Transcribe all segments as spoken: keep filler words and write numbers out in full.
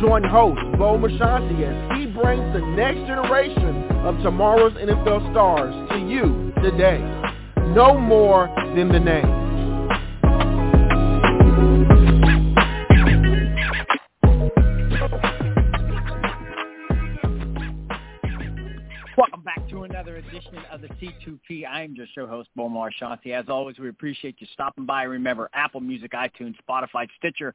Join host Bo Marchionte as he brings the next generation of tomorrow's N F L stars to you today. No more than the name. Another edition of the C two P. I am just your host, Bo Marchionte. As always, we appreciate you stopping by. Remember, Apple Music, iTunes, Spotify, Stitcher,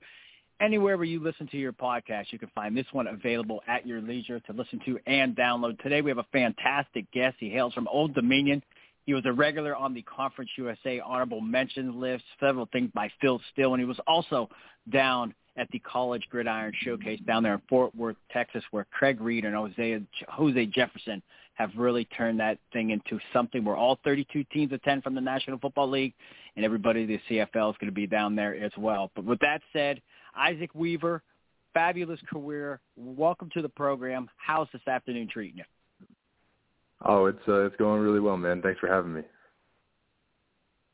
anywhere where you listen to your podcast, you can find this one available at your leisure to listen to and download. Today, we have a fantastic guest. He hails from Old Dominion. He was a regular on the Conference U S A honorable mentions list, several things by Phil Steele, and he was also down at the College Gridiron Showcase down there in Fort Worth, Texas, where Craig Reed and Jose, Jose Jefferson have really turned that thing into something where all thirty-two teams attend from the National Football League, and everybody in the C F L is going to be down there as well. But with that said, Isaac Weaver, fabulous career. Welcome to the program. How's this afternoon treating you? Oh, it's uh, it's going really well, man. Thanks for having me.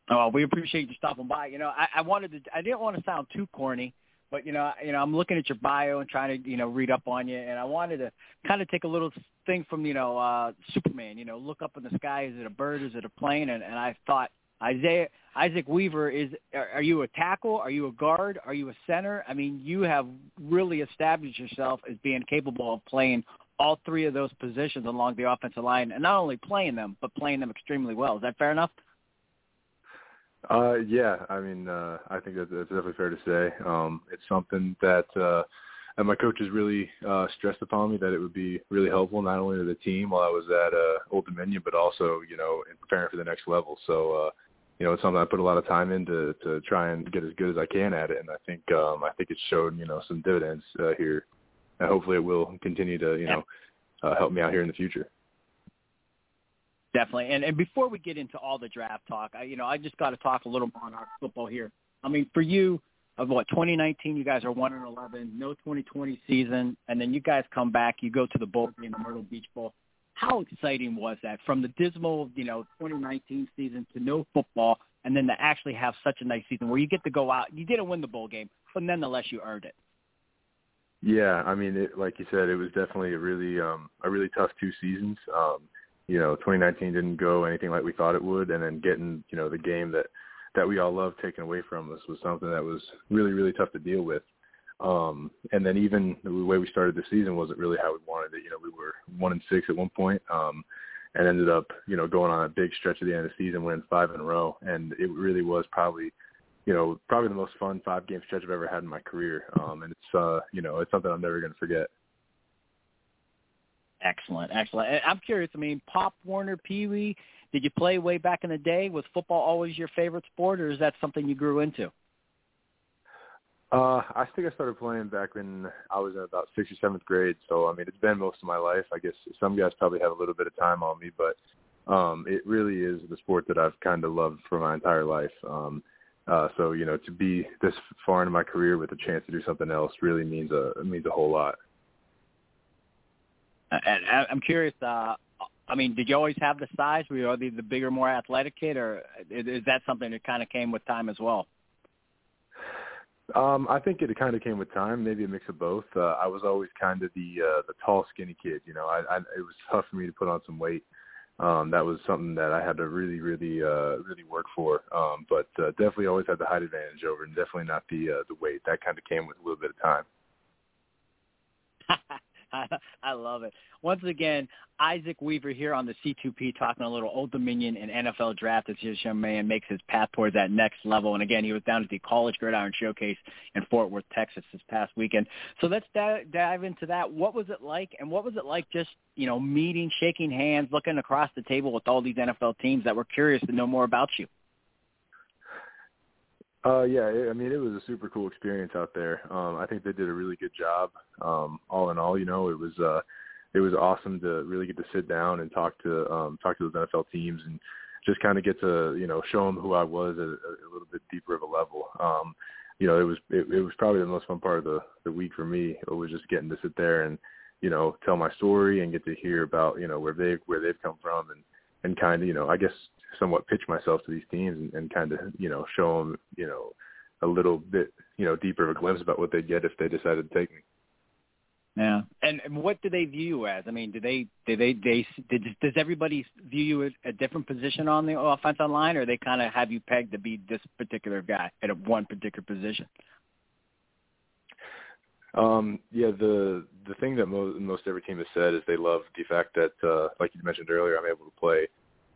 Oh, we appreciate you stopping by. You know, I, I wanted to, I didn't want to sound too corny, but you know, you know, I'm looking at your bio and trying to, you know, read up on you, and I wanted to kind of take a little thing from, you know, uh, Superman. You know, look up in the sky. Is it a bird? Is it a plane? And, and I thought, Isaiah, Isaac Weaver is. Are, are you a tackle? Are you a guard? Are you a center? I mean, you have really established yourself as being capable of playing all three of those positions along the offensive line, and not only playing them, but playing them extremely well. Is that fair enough? Uh, yeah, I mean, uh, I think that, that's definitely fair to say. Um, it's something that, uh, and my coaches really uh, stressed upon me that it would be really helpful not only to the team while I was at uh, Old Dominion, but also, you know, in preparing for the next level. So, uh, you know, it's something I put a lot of time into to try and get as good as I can at it, and I think um, I think it showed, you know, some dividends uh, here. And hopefully it will continue to, you know, uh, help me out here in the future. Definitely. And and before we get into all the draft talk, I, you know, I just got to talk a little more on our football here. I mean, for you, of what, twenty nineteen, you guys are one and eleven, no twenty twenty season, and then you guys come back, you go to the bowl game, the Myrtle Beach Bowl. How exciting was that from the dismal, you know, twenty nineteen season to no football, and then to actually have such a nice season where you get to go out, you didn't win the bowl game, but nonetheless you earned it. Yeah, I mean, it, like you said, it was definitely a really um, a really tough two seasons. Um, you know, twenty nineteen didn't go anything like we thought it would, and then getting, you know, the game that, that we all love taken away from us was something that was really, really tough to deal with. Um, and then even the way we started the season wasn't really how we wanted it. You know, we were one and six at one point, um, and ended up, you know, going on a big stretch at the end of the season, winning five in a row, and it really was probably – you know, probably the most fun five-game stretch I've ever had in my career. Um, and it's, uh, you know, it's something I'm never going to forget. Excellent, excellent. I'm curious, I mean, Pop Warner, Pee Wee, did you play way back in the day? Was football always your favorite sport, or is that something you grew into? Uh, I think I started playing back when I was in about sixth or seventh grade. So, I mean, it's been most of my life. I guess some guys probably have a little bit of time on me, but um, it really is the sport that I've kind of loved for my entire life. Um Uh, so, you know, to be this far into my career with a chance to do something else really means a means a whole lot. And I'm curious, uh, I mean, did you always have the size? Were you the bigger, more athletic kid, or is that something that kind of came with time as well? Um, I think it kind of came with time, maybe a mix of both. Uh, I was always kind of the uh, the tall, skinny kid. You know, I, I, it was tough for me to put on some weight. Um, that was something that I had to really, really, uh, really work for. Um, but uh, definitely always had the height advantage over, and definitely not the uh, the weight. That kind of came with a little bit of time. I love it. Once again, Isaac Weaver here on the C two P talking a little Old Dominion and N F L draft as this young man makes his path towards that next level. And again, he was down at the College Gridiron Showcase in Fort Worth, Texas this past weekend. So let's dive into that. What was it like? And what was it like just, you know, meeting, shaking hands, looking across the table with all these N F L teams that were curious to know more about you? Uh, yeah, I mean, it was a super cool experience out there. Um, I think they did a really good job. Um, all in all, you know, it was uh, it was awesome to really get to sit down and talk to um, talk to those N F L teams and just kind of get to, you know, show them who I was at a, a little bit deeper of a level. Um, you know, it was it, it was probably the most fun part of the, the week for me. It was just getting to sit there and, you know, tell my story and get to hear about, you know, where they've, where they've come from and, and kind of, you know, I guess somewhat pitch myself to these teams and, and kind of, you know, show them, you know, a little bit, you know, deeper of a glimpse about what they'd get if they decided to take me. Yeah. And, and what do they view you as? I mean, do they, do they, they, did, does everybody view you at a different position on the offensive line, or they kind of have you pegged to be this particular guy at a, one particular position? Um, yeah, the, the thing that most, most every team has said is they love the fact that, uh, like you mentioned earlier, I'm able to play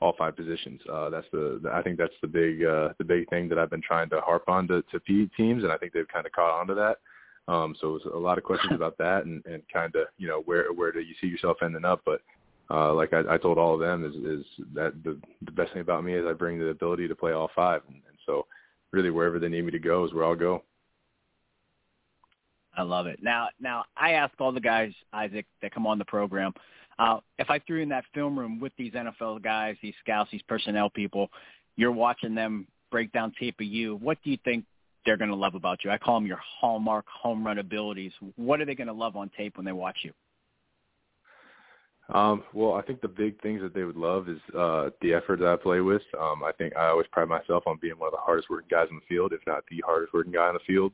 all five positions. Uh, that's the, I think that's the big, uh, the big thing that I've been trying to harp on to, to P E teams. And I think they've kind of caught on to that. Um, so it was a lot of questions about that and, and kind of, you know, where, where do you see yourself ending up? But, uh, like I, I told all of them is, is that the, the best thing about me is I bring the ability to play all five. And, and so really wherever they need me to go is where I'll go. I love it. Now, now I ask all the guys, Isaac, that come on the program, uh, if I threw in that film room with these N F L guys, these scouts, these personnel people, you're watching them break down tape of you, what do you think they're going to love about you? I call them your hallmark home run abilities. What are they going to love on tape when they watch you? Um, well, I think the big things that they would love is uh, the effort that I play with. Um, I think I always pride myself on being one of the hardest working guys on the field, if not the hardest working guy on the field.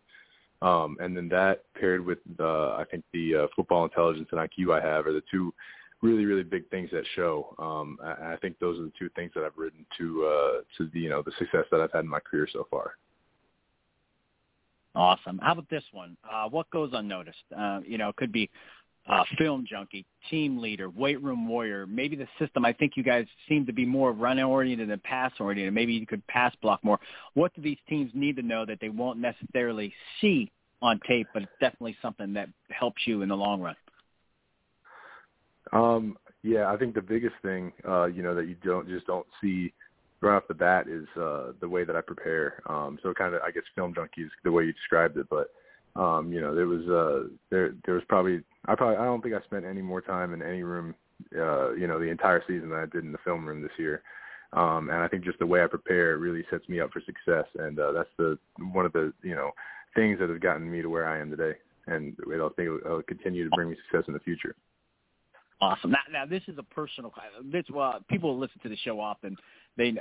Um, and then that paired with, the, I think, the uh, football intelligence and I Q I have are the two really, really big things that show. Um, I, I think those are the two things that I've ridden to, uh, to the, you know, the success that I've had in my career so far. Awesome. How about this one? Uh, what goes unnoticed? Uh, you know, it could be uh, film junkie, team leader, weight room warrior, maybe the system. I think you guys seem to be more run-oriented than pass-oriented. Maybe you could pass block more. What do these teams need to know that they won't necessarily see on tape, but it's definitely something that helps you in the long run? Um, yeah, I think the biggest thing, uh, you know, that you don't just don't see right off the bat is uh, the way that I prepare. Um, so kind of, I guess, film junkies, the way you described it. But, um, you know, there was uh, there there was probably I probably I don't think I spent any more time in any room, uh, you know, the entire season than I did in the film room this year. Um, and I think just the way I prepare really sets me up for success. And uh, that's the one of the, you know, things that have gotten me to where I am today. And it'll, I think it'll continue to bring me success in the future. Awesome. Now, now this is a personal – this uh, people listen to the show often. They,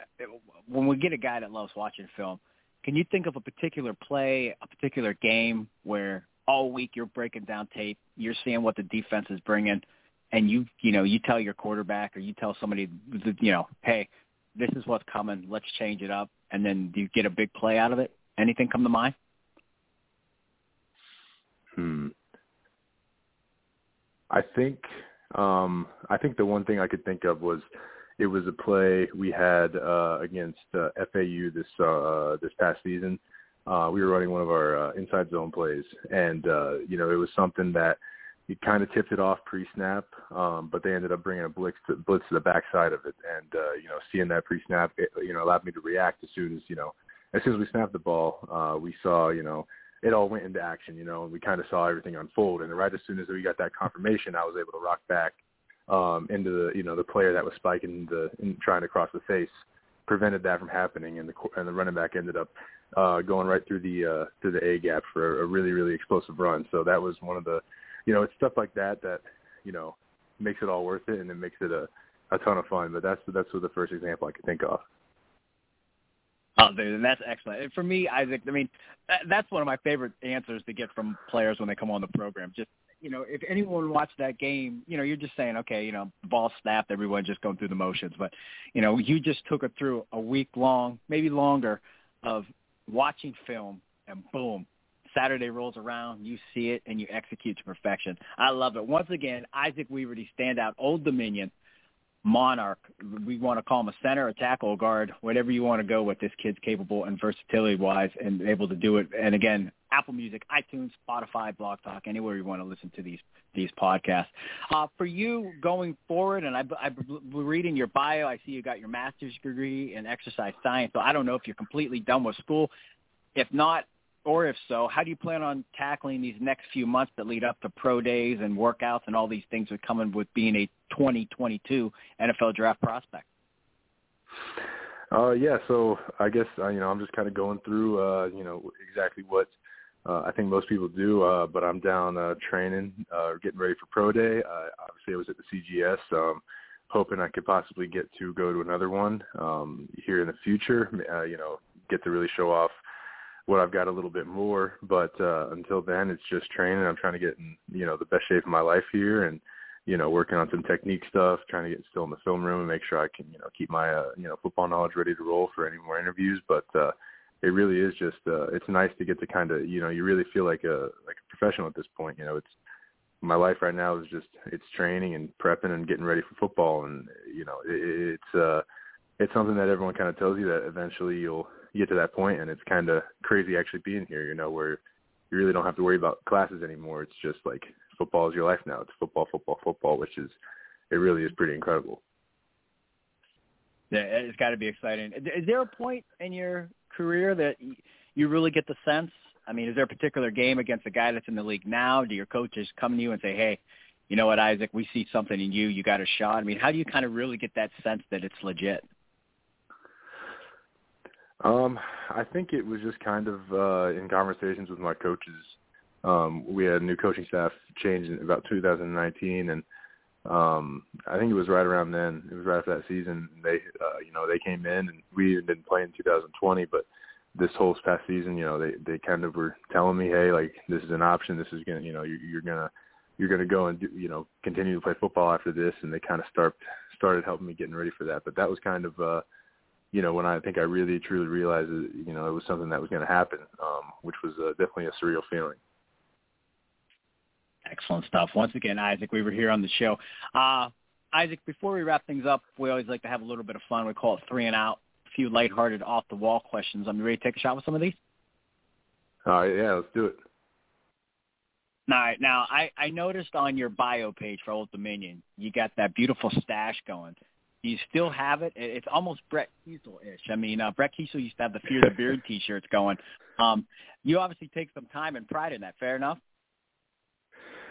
when we get a guy that loves watching film, can you think of a particular play, a particular game where all week you're breaking down tape, you're seeing what the defense is bringing, and you you know you tell your quarterback or you tell somebody, you know, hey, this is what's coming, let's change it up, and then do you get a big play out of it? Anything come to mind? Hmm. I think – Um, I think the one thing I could think of was it was a play we had uh, against uh, F A U this uh, this past season. Uh, we were running one of our uh, inside zone plays, and uh, you know it was something that it kind of tipped it off pre-snap, um, but they ended up bringing a blitz to, blitz to the backside of it, and uh, you know seeing that pre-snap, it, you know allowed me to react as soon as you know as soon as we snapped the ball, uh, we saw you know. It all went into action, you know, and we kind of saw everything unfold. And right as soon as we got that confirmation, I was able to rock back um, into the, you know, the player that was spiking the, in, trying to cross the face, prevented that from happening, and the and the running back ended up uh, going right through the uh, through the A gap for a really really explosive run. So that was one of the, you know, it's stuff like that that, you know, makes it all worth it, and it makes it a, a ton of fun. But that's that's the first example I could think of. Oh, dude, and that's excellent. For me, Isaac, I mean, that's one of my favorite answers to get from players when they come on the program. Just, you know, if anyone watched that game, you know, you're just saying, okay, you know, the ball snapped, everyone just going through the motions. But, you know, you just took it through a week long, maybe longer, of watching film, and boom, Saturday rolls around, you see it, and you execute to perfection. I love it. Once again, Isaac Weaver, the standout, Old Dominion, Monarch, we want to call him a center, a tackle, a guard, whatever you want to go with. This kid's capable and versatility-wise and able to do it. And, again, Apple Music, iTunes, Spotify, Blog Talk, anywhere you want to listen to these these podcasts. Uh, for you going forward, and I, I reading your bio, I see you got your master's degree in exercise science, so I don't know if you're completely done with school. If not, Or if so, how do you plan on tackling these next few months that lead up to pro days and workouts and all these things that come in with being a twenty twenty-two N F L draft prospect? Uh, yeah, so I guess, uh, you know, I'm just kind of going through, uh, you know, exactly what uh, I think most people do, uh, but I'm down uh, training, uh, getting ready for pro day. Uh, obviously, I was at the C G S, so I'm hoping I could possibly get to go to another one um, here in the future, uh, you know, get to really show off what I've got a little bit more, but uh, until then, it's just training. I'm trying to get in, you know, the best shape of my life here, and you know, working on some technique stuff, trying to get still in the film room and make sure I can, you know, keep my uh, you know, football knowledge ready to roll for any more interviews. But uh, it really is just uh, it's nice to get to kind of, you know, you really feel like a like a professional at this point. You know, it's my life right now is just it's training and prepping and getting ready for football, and you know, it, it's uh, it's something that everyone kind of tells you that eventually you'll you get to that point, and it's kind of crazy actually being here, you know, where you really don't have to worry about classes anymore. It's just like football is your life now. It's football, football, football, which is, it really is pretty incredible. Yeah, it's got to be exciting. Is there a point in your career that you really get the sense? I mean, is there a particular game against a guy that's in the league now? Do your coaches come to you and say, hey, you know what, Isaac, we see something in you. You got a shot. I mean, how do you kind of really get that sense that it's legit? Um, I think it was just kind of uh, in conversations with my coaches. Um, we had a new coaching staff change in about two thousand nineteen, and um, I think it was right around then. It was right after that season. They, uh, you know, they came in, and we had been playing two thousand twenty, but this whole past season, you know, they, they kind of were telling me, hey, like this is an option. This is gonna, you know, you're, you're gonna you're gonna go and do, you know, continue to play football after this, and they kind of start started helping me getting ready for that. But that was kind of. Uh, You know, when I think I really truly realized that, you know, it was something that was going to happen, um, which was uh, definitely a surreal feeling. Excellent stuff. Once again, Isaac, we were here on the show. Uh, Isaac, before we wrap things up, we always like to have a little bit of fun. We call it three and out, a few lighthearted off-the-wall questions. I'm ready to take a shot with some of these. All right, yeah, let's do it. All right. Now, I, I noticed on your bio page for Old Dominion, you got that beautiful stash going. You still have it. It's almost Brett Kiesel-ish. I mean, uh, Brett Kiesel used to have the Fear the Beard T-shirts going. Um, you obviously take some time and pride in that. Fair enough?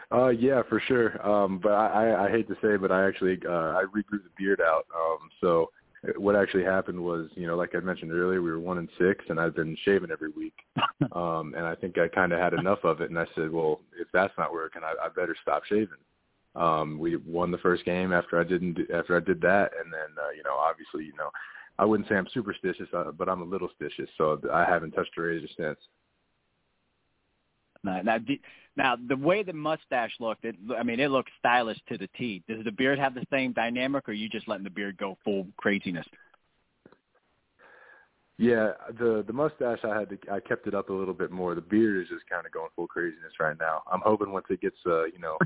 Uh, yeah, for sure. Um, but I, I hate to say, but I actually uh, I regrew the beard out. Um, so what actually happened was, you know, like I mentioned earlier, we were one and six, and I've been shaving every week. um, and I think I kind of had enough of it, and I said, well, if that's not working, I, I better stop shaving. Um, we won the first game after I didn't do, after I did that, and then uh, you know, obviously, you know, I wouldn't say I'm superstitious, uh, but I'm a little stitious, so I haven't touched a razor since. Now, now, now, the way the mustache looked, it, I mean, it looked stylish to the T. Does the beard have the same dynamic, or are you just letting the beard go full craziness? Yeah, the the mustache I had to, I kept it up a little bit more. The beard is just kind of going full craziness right now. I'm hoping once it gets uh, you know.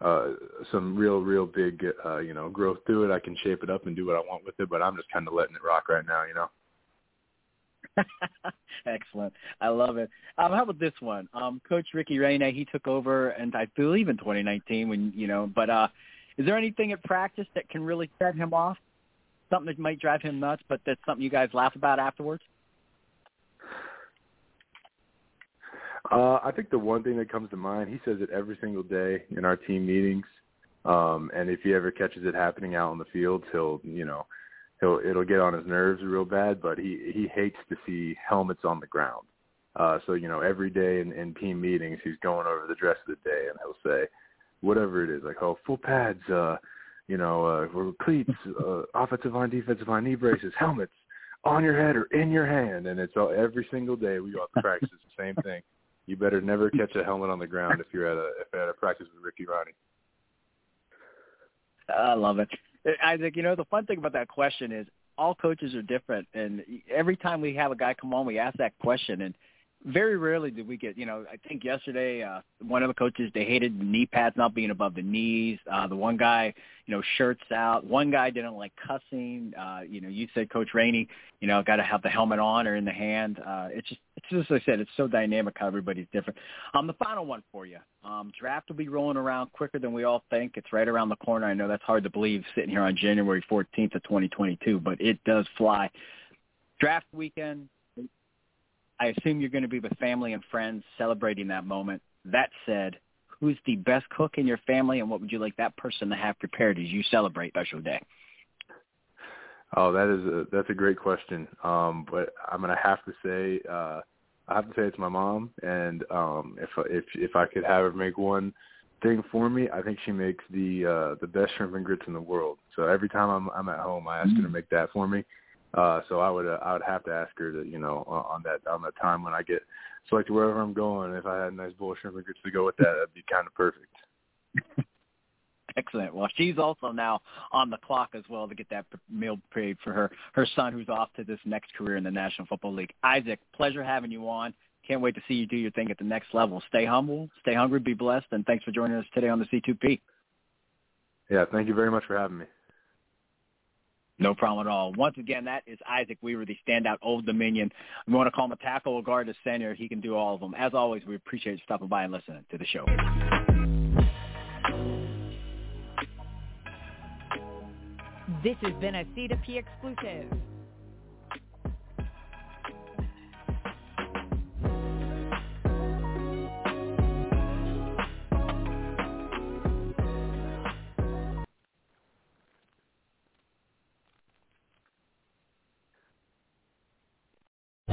Uh, some real, real big, uh, you know, growth through it. I can shape it up and do what I want with it, but I'm just kind of letting it rock right now, you know? Excellent. I love it. Um, how about this one? Um, Coach Ricky Rainey, he took over, and I believe in twenty nineteen when, you know, but uh, is there anything at practice that can really set him off? Something that might drive him nuts, but that's something you guys laugh about afterwards? Uh, I think the one thing that comes to mind, he says it every single day in our team meetings, um, and if he ever catches it happening out on the field, he'll, you know, he'll it'll get on his nerves real bad. But he, he hates to see helmets on the ground. Uh, so you know, every day in, in team meetings, he's going over the dress of the day, and he'll say whatever it is, like oh, full pads, uh, you know, uh, cleats, uh, offensive line, defensive line, knee braces, helmets on your head or in your hand, and it's all every single day we go out to practice, it's the same thing. You better never catch a helmet on the ground if you're at a if you're at a practice with Ricky Rainey. I love it, Isaac. You know the fun thing about that question is all coaches are different, and every time we have a guy come on, we ask that question, and very rarely do we get. You know, I think yesterday uh, one of the coaches they hated the knee pads not being above the knees. Uh, the one guy, you know, shirts out. One guy didn't like cussing. Uh, you know, you said Coach Rainey, you know, got to have the helmet on or in the hand. Uh, it's just. Just as I said, it's so dynamic how everybody's different. Um, the final one for you. Um, draft will be rolling around quicker than we all think. It's right around the corner. I know that's hard to believe sitting here on January fourteenth of twenty twenty-two, but it does fly. Draft weekend, I assume you're going to be with family and friends celebrating that moment. That said, who's the best cook in your family, and what would you like that person to have prepared as you celebrate special day? Oh, that is a, that's a great question. Um, but I'm going to have to say, uh, I have to say it's my mom. And um, if, if, if I could have her make one thing for me, I think she makes the, uh, the best shrimp and grits in the world. So every time I'm, I'm at home, I ask mm-hmm. her to make that for me. Uh, so I would, uh, I would have to ask her to, you know, on that, on that time when I get selected wherever I'm going, if I had a nice bowl of shrimp and grits to go with that, that'd be kind of perfect. Excellent. Well, she's also now on the clock as well to get that meal paid for her, her son, who's off to this next career in the National Football League. Isaac, pleasure having you on. Can't wait to see you do your thing at the next level. Stay humble, stay hungry, be blessed, and thanks for joining us today on the C two P. Yeah, thank you very much for having me. No problem at all. Once again, that is Isaac Weaver, the standout Old Dominion. We want to call him a tackle, a guard, a center. He can do all of them. As always, we appreciate you stopping by and listening to the show. This has been a C two P exclusive.